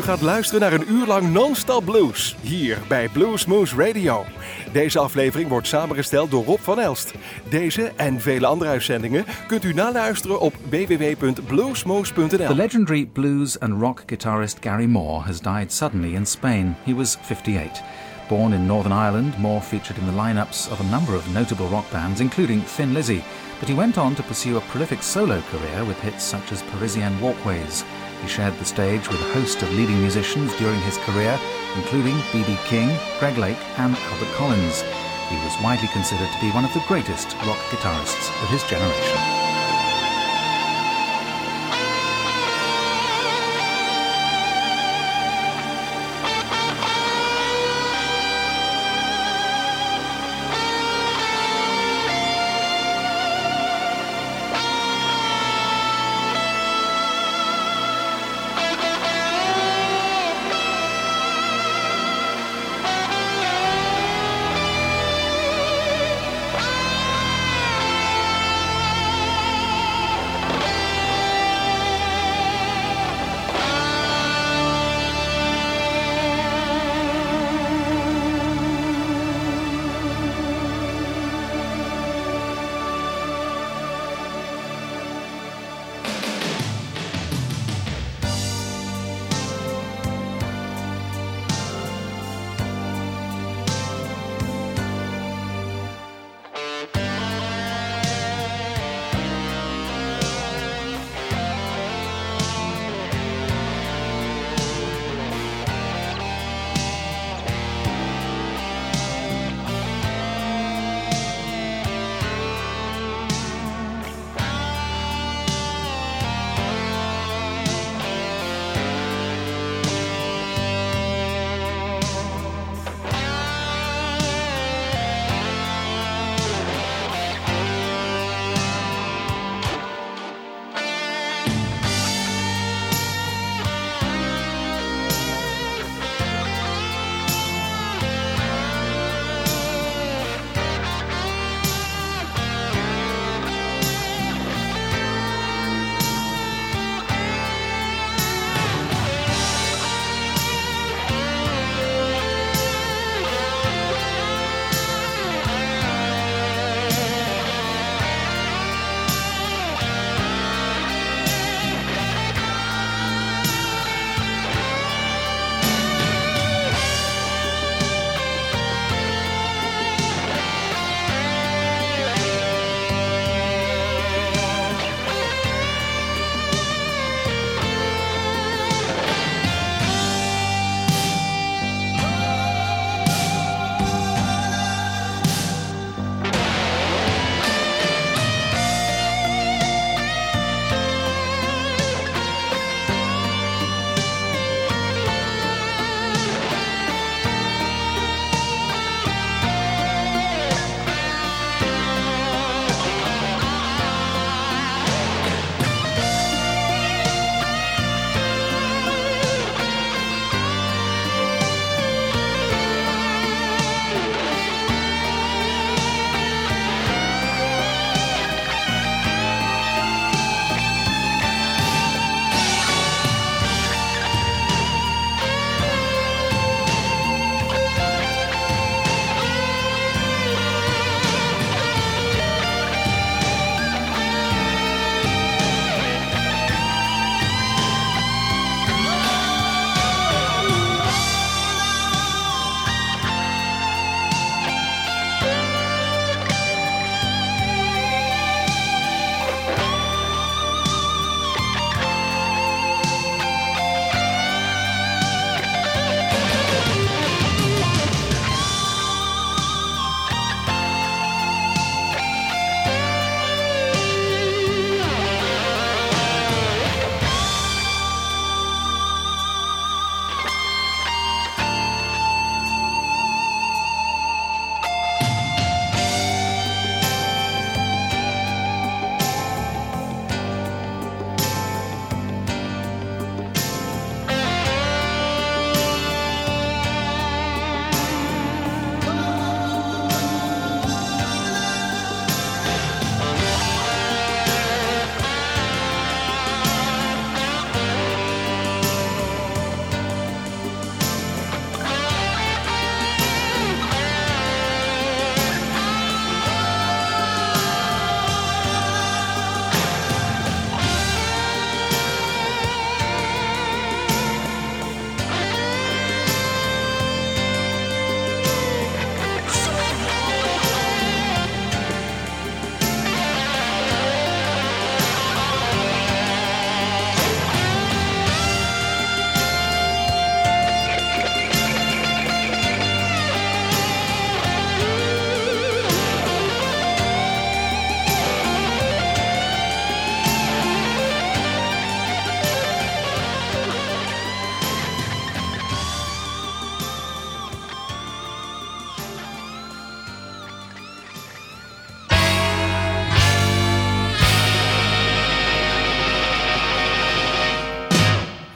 U gaat luisteren naar een uur lang non-stop blues, hier bij Bluesmoose Radio. Deze aflevering wordt samengesteld door Rob van Elst. Deze en vele andere uitzendingen kunt u naluisteren op www.bluesmoose.nl. The legendary blues and rock guitarist Gary Moore has died suddenly in Spain. He was 58. Born in Northern Ireland, Moore featured in the lineups of a number of notable rock bands, including Thin Lizzy. But he went on to pursue a prolific solo career with hits such as Parisian Walkways. He shared the stage with a host of leading musicians during his career, including B.B. King, Greg Lake and Albert Collins. He was widely considered to be one of the greatest rock guitarists of his generation.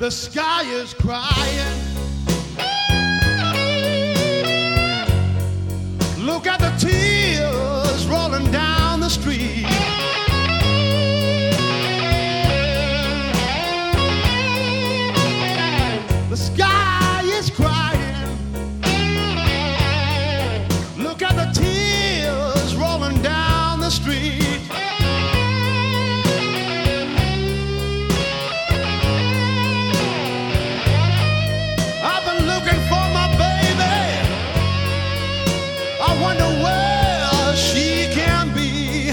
The sky is crying. Look at the tears rolling down the street. The sky is crying. Look at the tears rolling down the street. Wonder where she can be.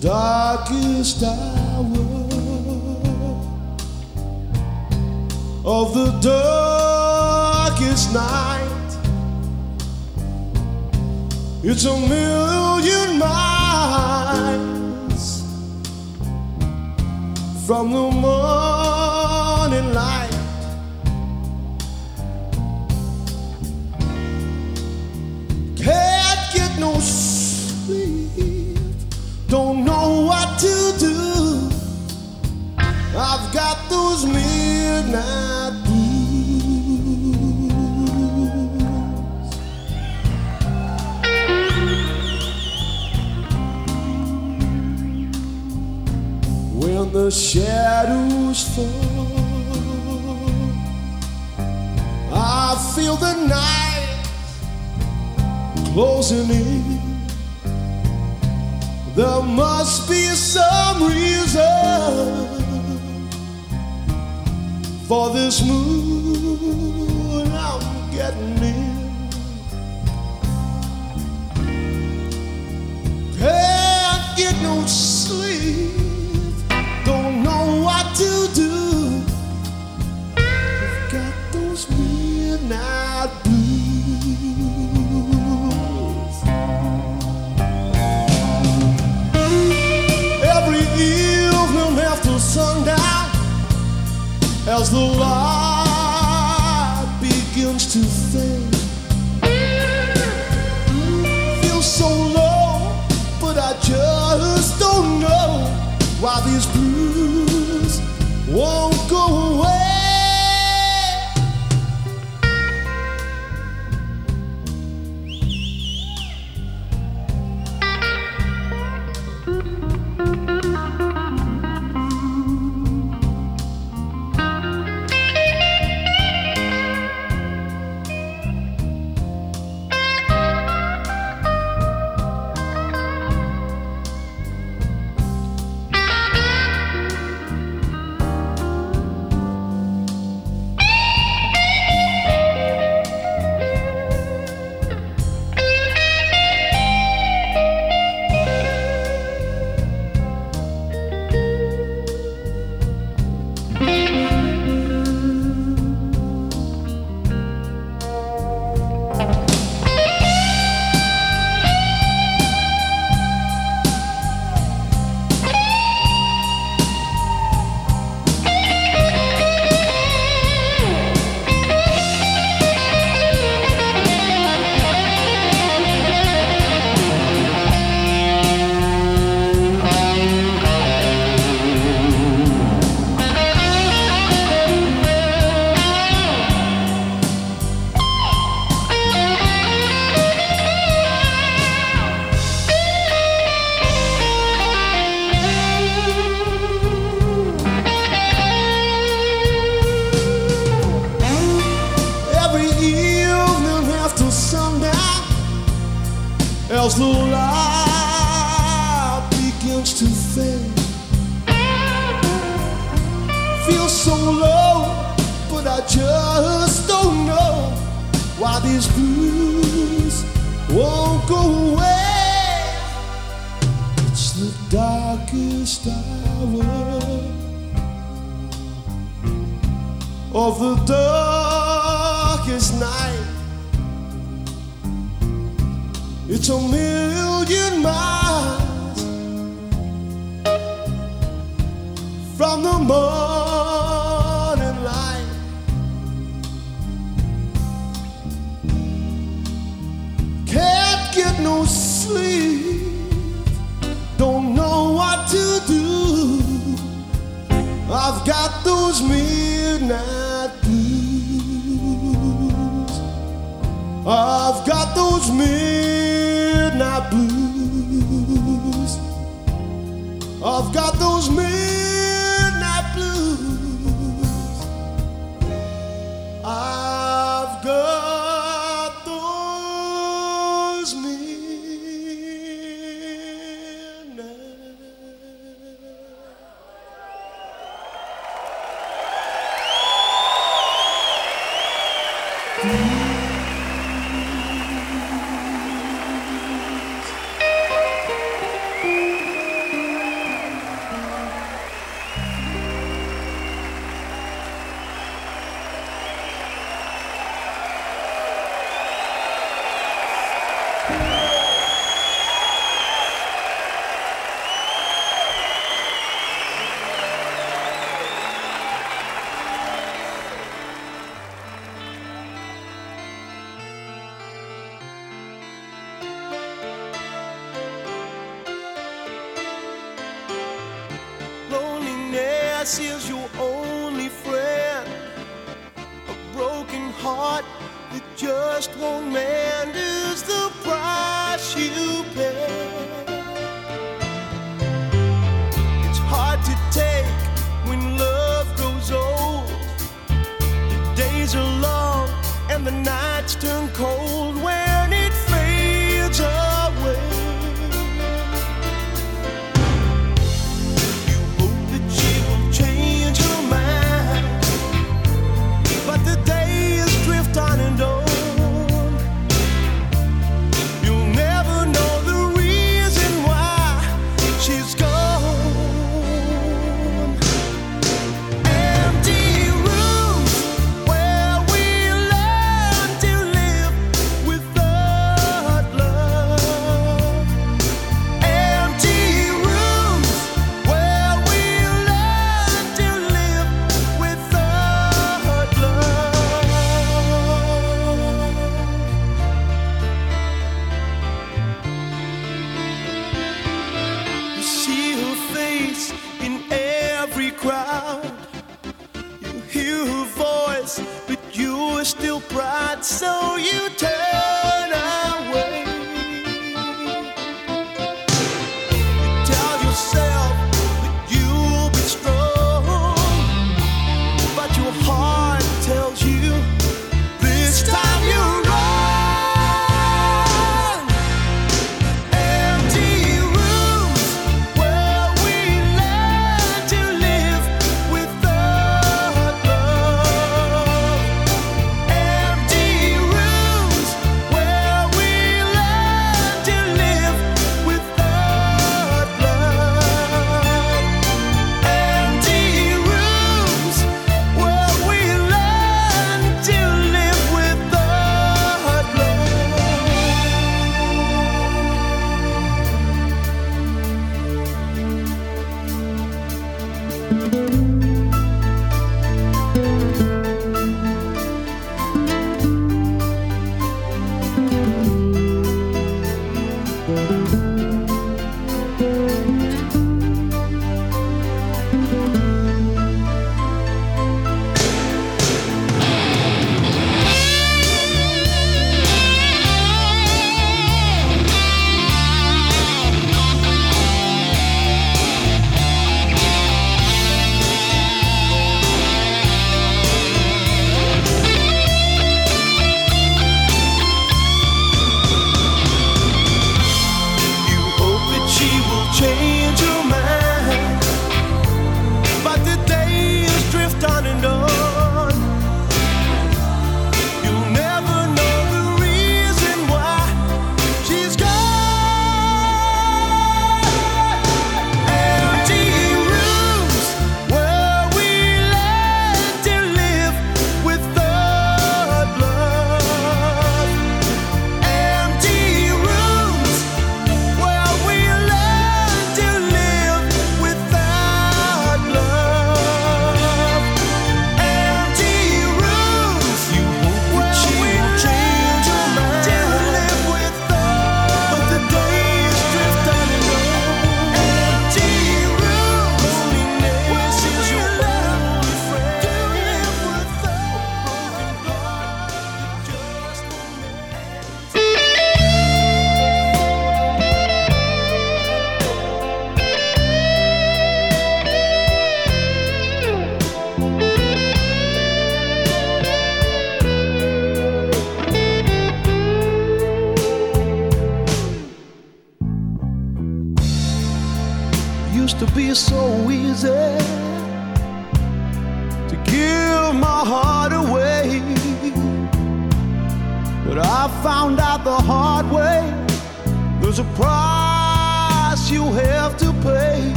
darkest hour of the darkest night. It's a million miles from the morning light. Can't get no sleep, don't know what to do. I've got those midnight blues. When the shadows fall, I feel the night closing in. There must be some reason for this moon I'm getting in. Can't get no sleep, don't know what to do. I've got those midnight blues. Every evening after sundown, as the light begins to fade, feel so low, but I just don't know why these blues won't go of the darkest night. It's a million miles from the morning light. Can't get no sleep, don't know what to do. I've got those midnight blues. I've got those midnight blues. I've got those midnight blues. I've got this is your only friend, a broken heart that just won't mend is the price you pay. It's hard to take when love grows old. The days are long and the nights turn cold when it fades away. So you turn away. You tell yourself that you'll be strong, but your heart tells you this time you're wrong. Empty rooms where we learn to live without love.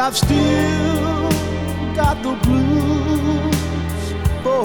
I've still got the blues.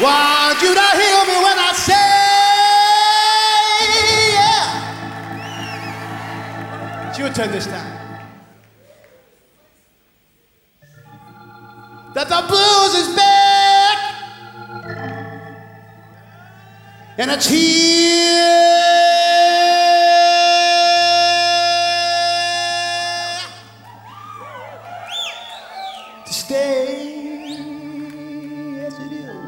Want you to hear me when I say, yeah. It's your turn this time. That the blues is back, and it's here to stay as it is.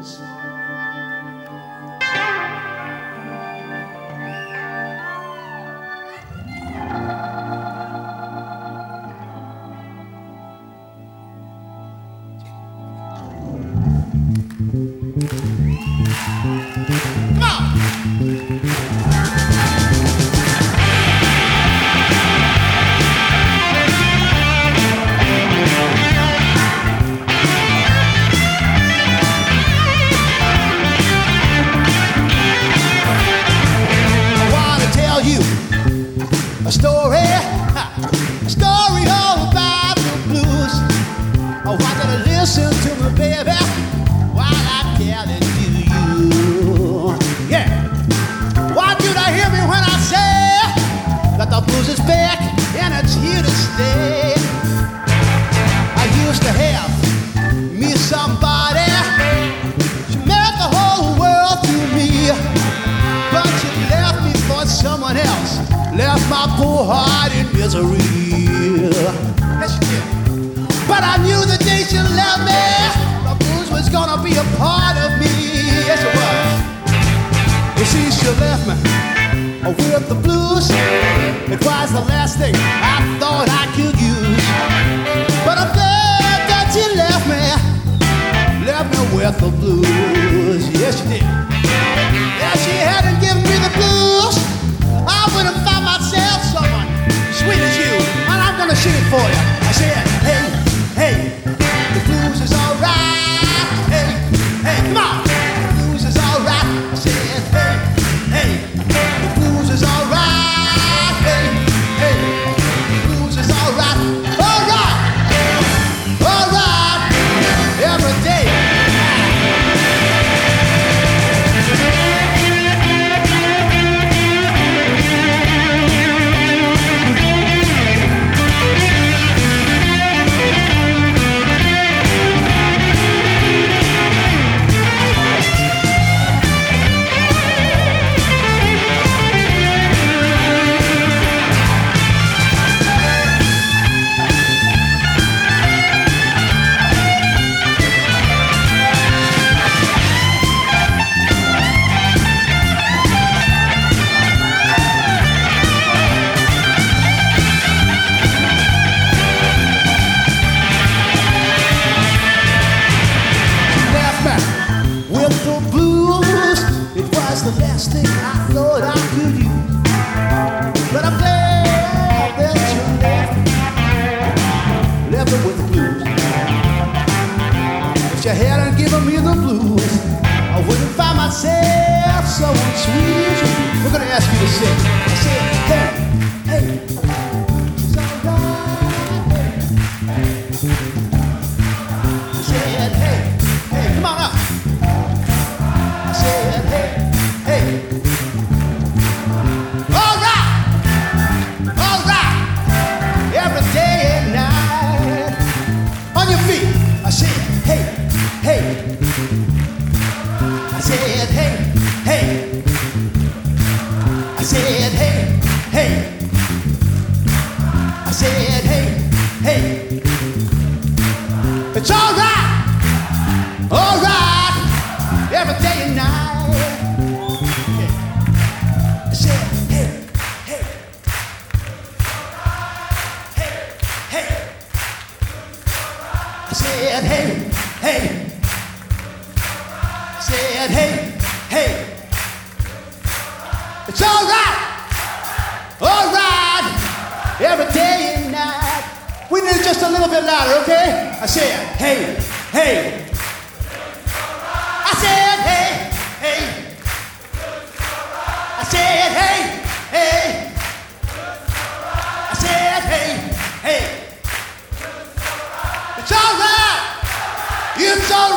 It's all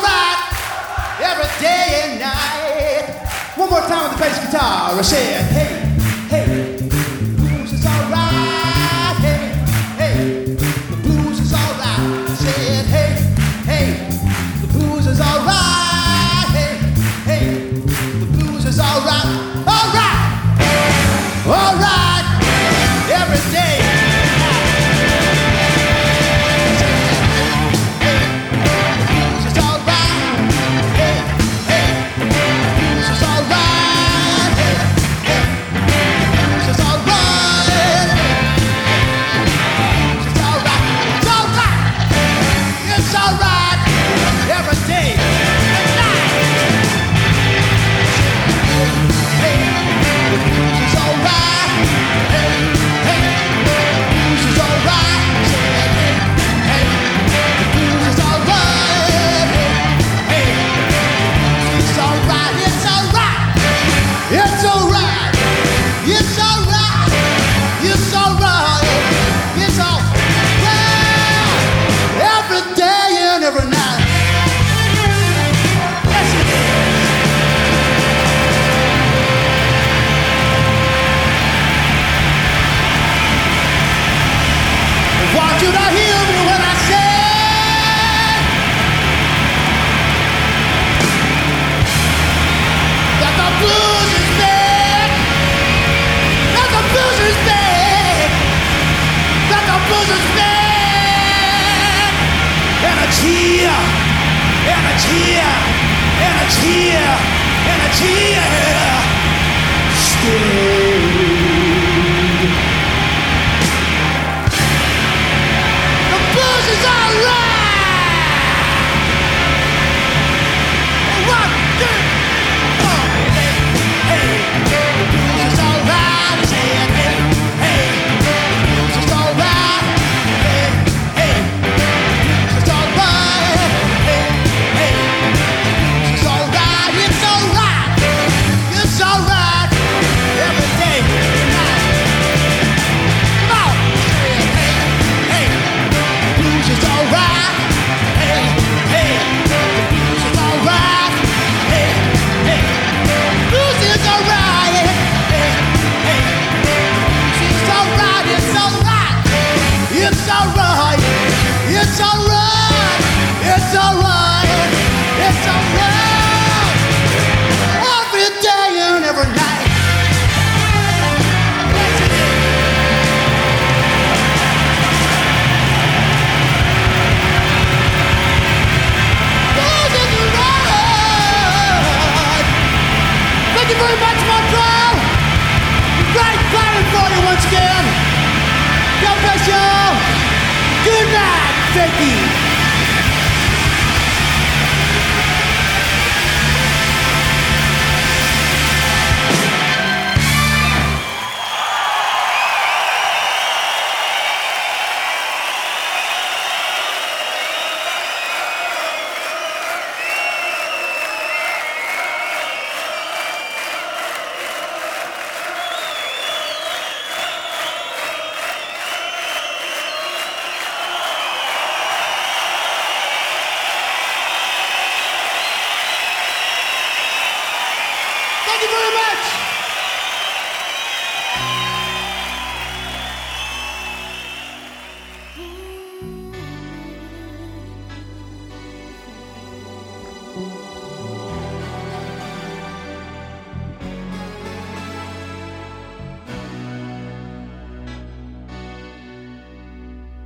right, every day. One more time with the bass guitar. I said, hey, hey, the blues is all right. Hey, hey, the blues is all right. I said, hey, hey, the blues is all right. Hey, hey, the blues is all right. All right, all right, every day.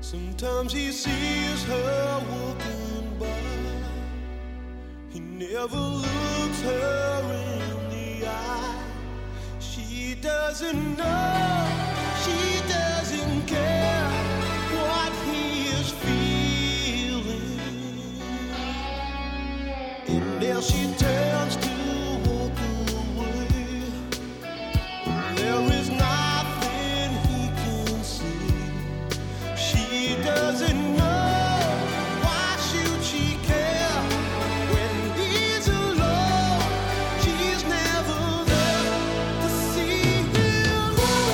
Sometimes he sees her walking by. He never looks her in the eye. She doesn't know, she doesn't care what he is feeling. And there she turns to walk away. And there is not. Doesn't know why should she care when he's alone. She's never there to see him. All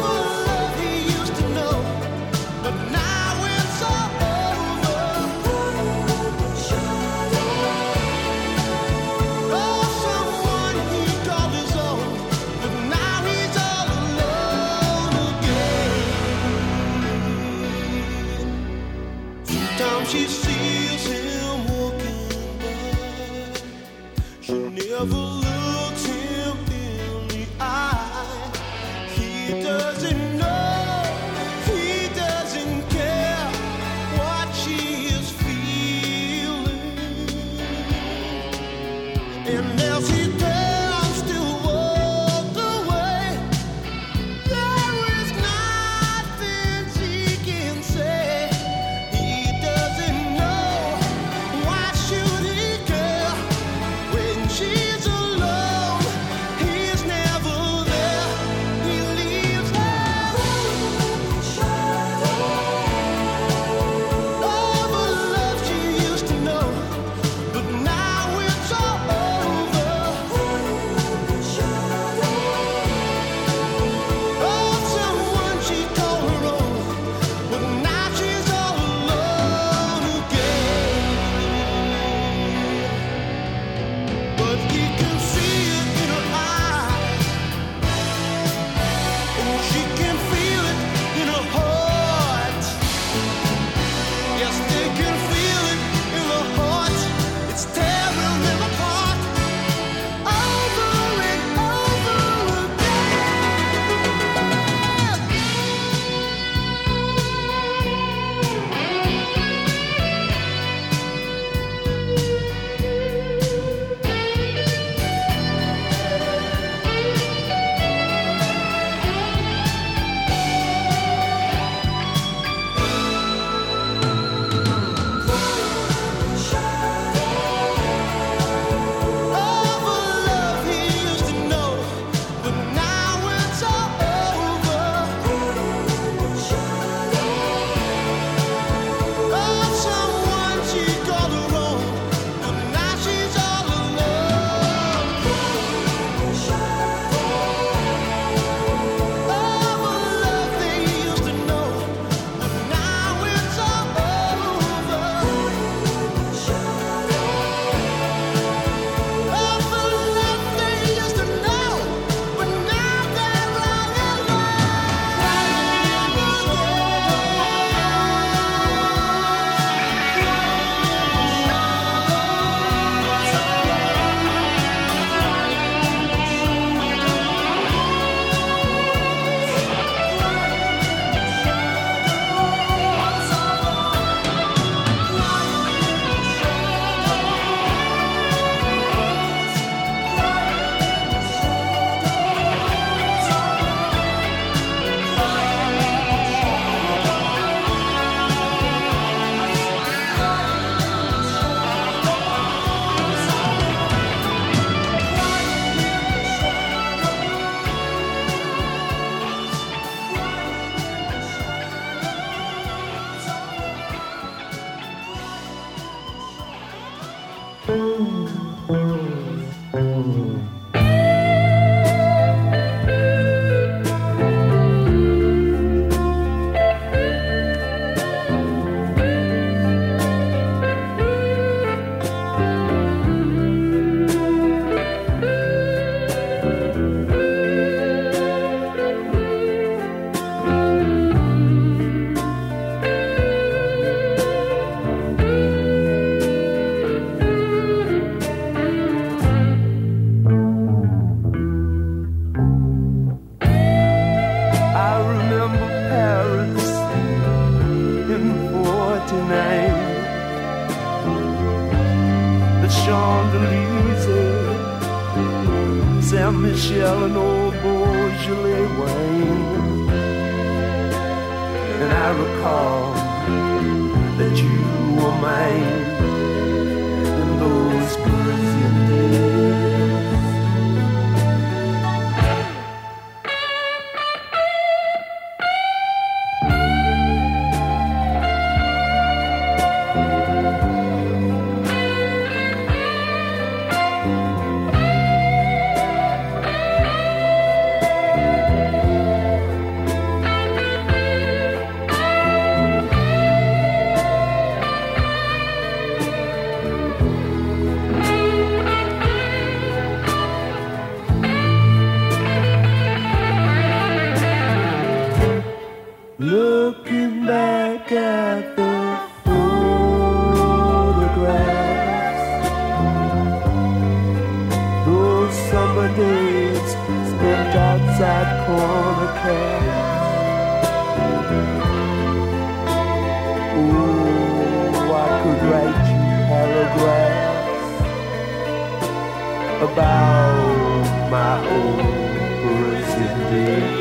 the love he used to know, but now it's all over. time she sees him walking by, she never looks him in the eye. He doesn't know, he doesn't care what she is feeling. And now she looking back at the phone. outside corner cafe. Ooh, I could write you paragraphs about my operas indeed.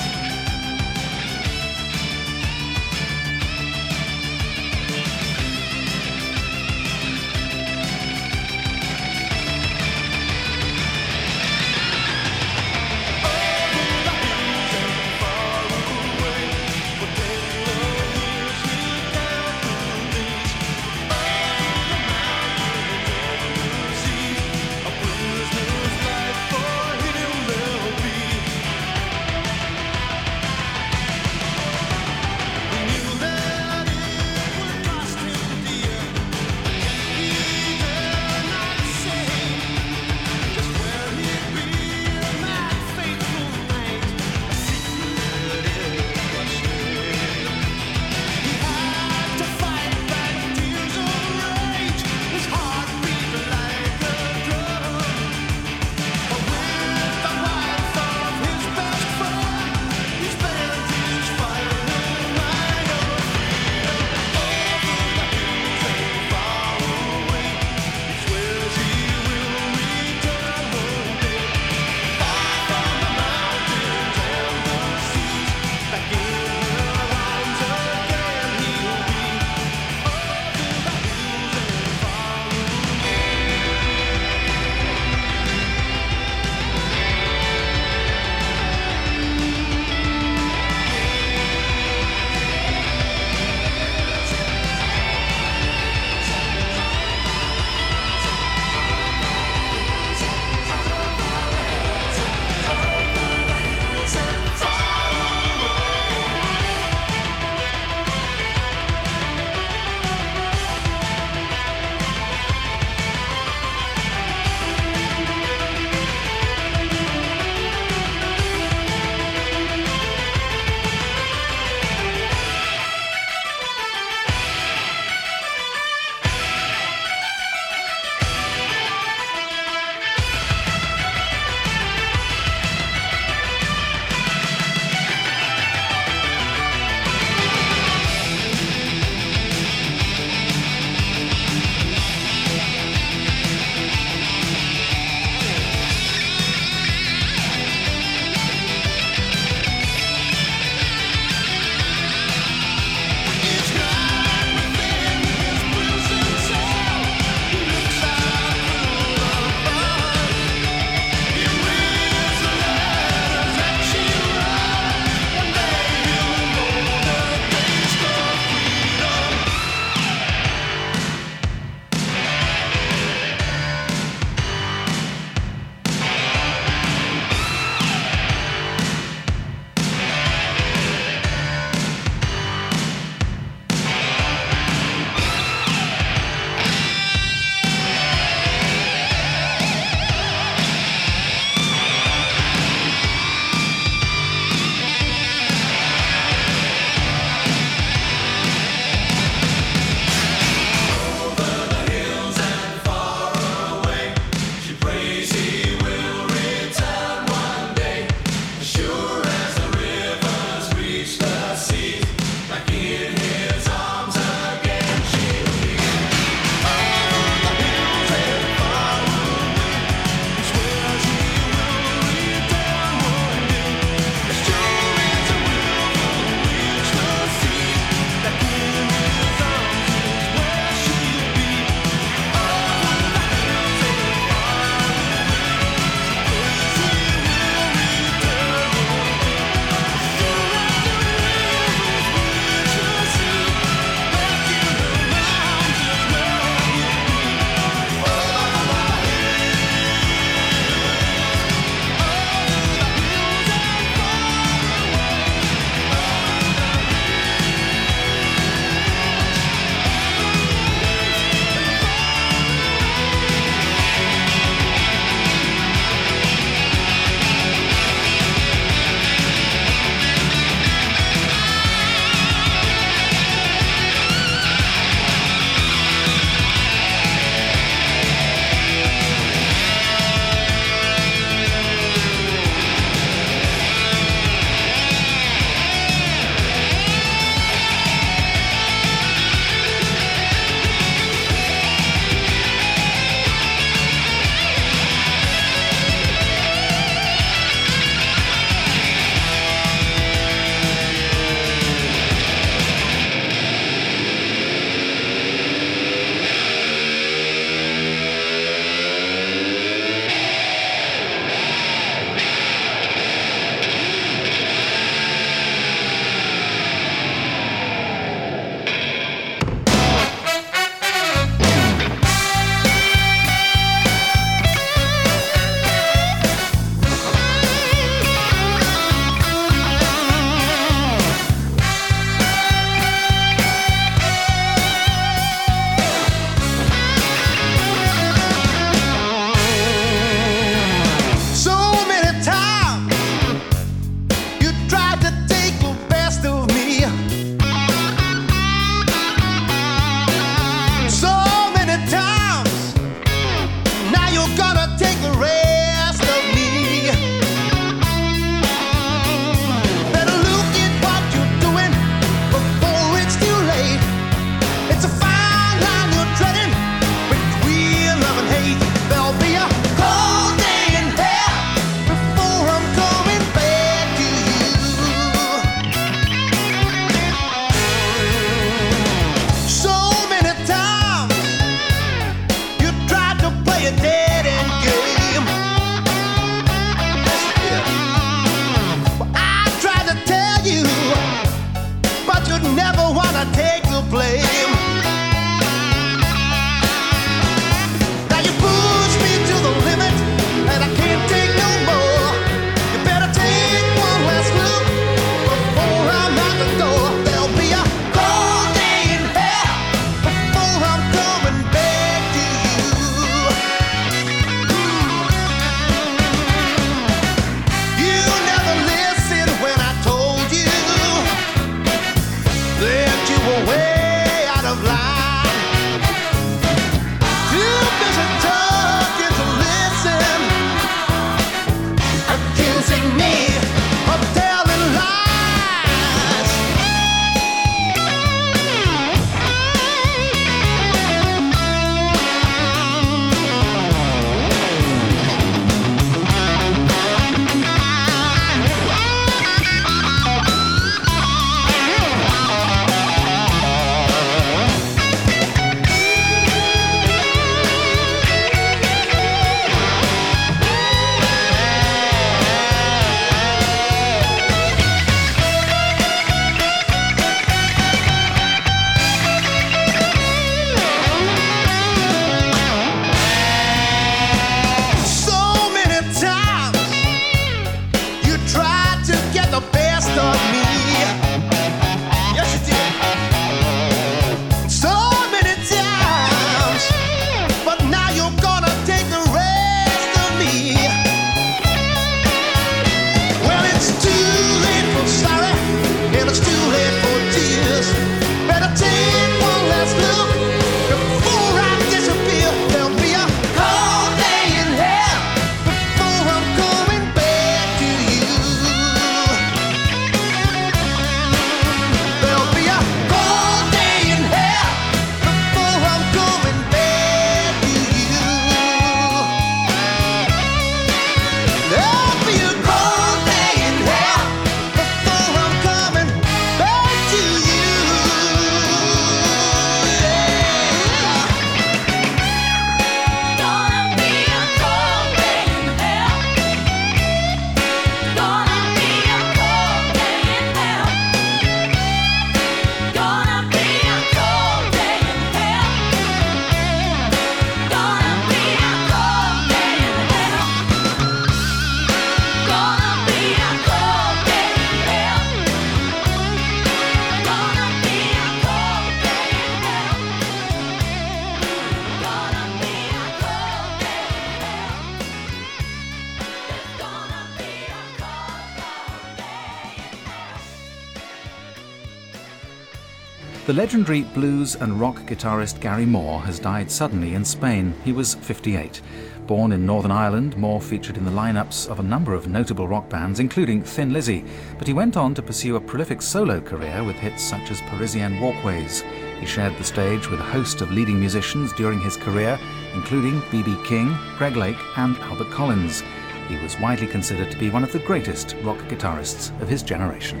The legendary blues and rock guitarist Gary Moore has died suddenly in Spain. He was 58. Born in Northern Ireland, Moore featured in the lineups of a number of notable rock bands, including Thin Lizzy, but he went on to pursue a prolific solo career with hits such as Parisian Walkways. He shared the stage with a host of leading musicians during his career, including B.B. King, Greg Lake and Albert Collins. He was widely considered to be one of the greatest rock guitarists of his generation.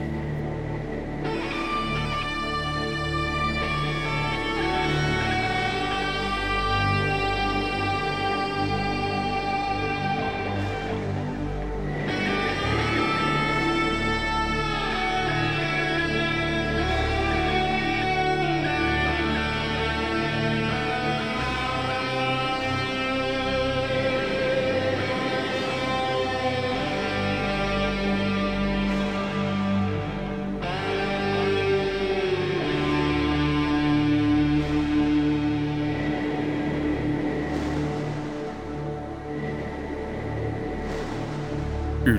U